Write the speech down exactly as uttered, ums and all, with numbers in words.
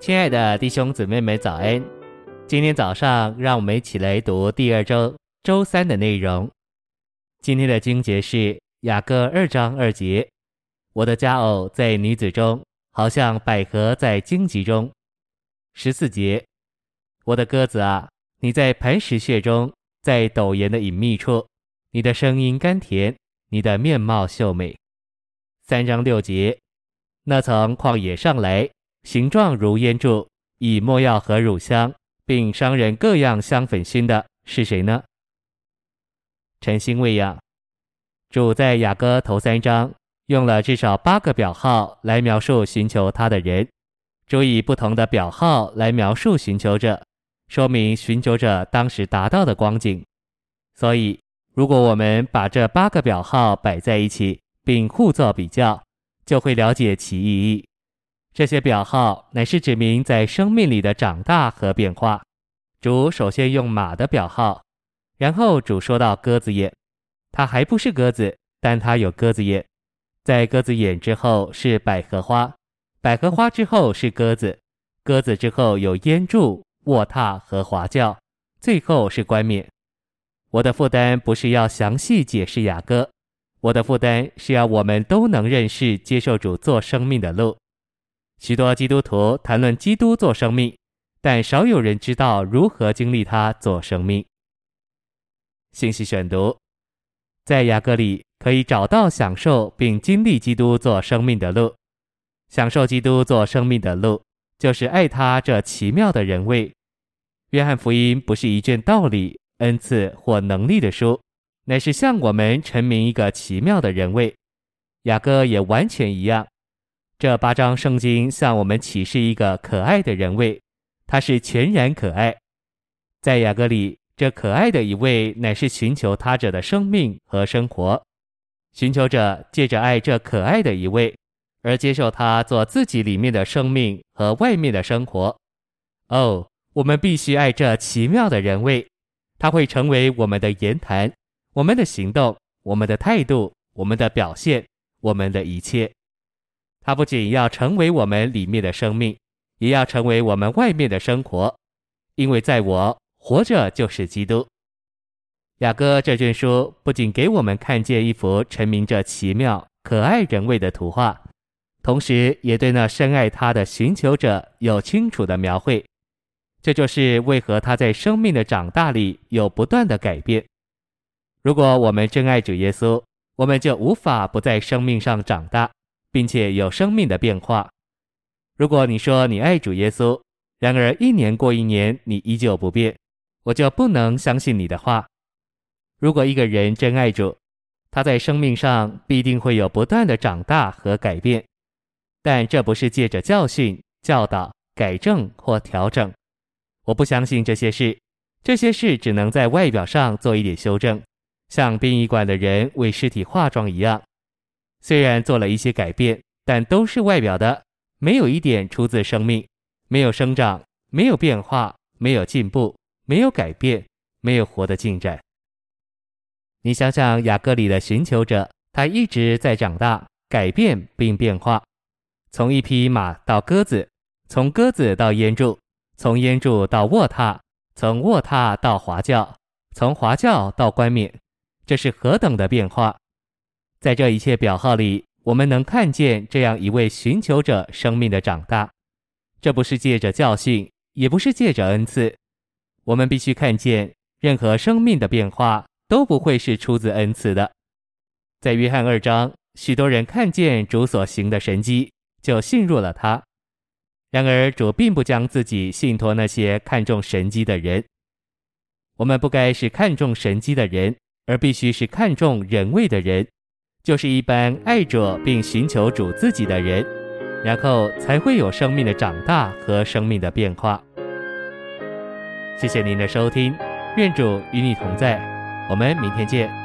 亲爱的弟兄姊妹们早安，今天早上让我们一起来读第二周周三的内容。今天的经节是雅各二章二节，我的佳偶在女子中，好像百合在荆棘中。十四节，我的鸽子啊，你在磐石穴中，在陡岩的隐秘处，你的声音甘甜，你的面貌秀美。三章六节，那从旷野上来，形状如烟柱，以没药和乳香并商人各样香粉熏的是谁呢？晨星喂养。主在雅歌头三章用了至少八个表号来描述寻求他的人，主以不同的表号来描述寻求者，说明寻求者当时达到的光景。所以如果我们把这八个表号摆在一起并互作比较，就会了解其意义。这些表号乃是指明在生命里的长大和变化。主首先用马的表号，然后主说到鸽子眼，它还不是鸽子，但它有鸽子眼。在鸽子眼之后是百合花，百合花之后是鸽子，鸽子之后有烟柱、卧榻和华轿，最后是冠冕。我的负担不是要详细解释雅歌，我的负担是要我们都能认识接受主做生命的路。许多基督徒谈论基督做生命，但少有人知道如何经历他做生命。信息选读，在雅歌里可以找到享受并经历基督做生命的路。享受基督做生命的路，就是爱他这奇妙的人位。约翰福音不是一卷道理、恩赐或能力的书，乃是向我们陈明一个奇妙的人位。雅歌也完全一样。这八章圣经向我们启示一个可爱的人位，他是全然可爱。在雅歌里，这可爱的一位乃是寻求他者的生命和生活。寻求者借着爱这可爱的一位，而接受他做自己里面的生命和外面的生活。哦，我们必须爱这奇妙的人位，他会成为我们的言谈、我们的行动、我们的态度、我们的表现、我们的一切。它不仅要成为我们里面的生命，也要成为我们外面的生活，因为在我活着就是基督。雅歌这卷书不仅给我们看见一幅陈明着奇妙可爱人味的图画，同时也对那深爱他的寻求者有清楚的描绘。这就是为何他在生命的长大里有不断的改变。如果我们真爱主耶稣，我们就无法不在生命上长大并且有生命的变化。如果你说你爱主耶稣，然而一年过一年你依旧不变，我就不能相信你的话。如果一个人真爱主，他在生命上必定会有不断的长大和改变，但这不是借着教训、教导、改正或调整。我不相信这些事，这些事只能在外表上做一点修正，像殡仪馆的人为尸体化妆一样。虽然做了一些改变，但都是外表的，没有一点出自生命，没有生长，没有变化，没有进步，没有改变，没有活的进展。你想想雅歌里的寻求者，他一直在长大、改变并变化，从一匹马到鸽子，从鸽子到烟柱，从烟柱到卧榻，从卧榻到华轿，从华轿到冠冕，这是何等的变化！在这一切表号里，我们能看见这样一位寻求者生命的长大。这不是借着教训，也不是借着恩赐。我们必须看见，任何生命的变化都不会是出自恩赐的。在约翰二章，许多人看见主所行的神迹，就信入了他。然而，主并不将自己信托那些看重神迹的人。我们不该是看重神迹的人，而必须是看重人位的人。就是一般爱着并寻求主自己的人，然后才会有生命的长大和生命的变化。谢谢您的收听，愿主与你同在，我们明天见。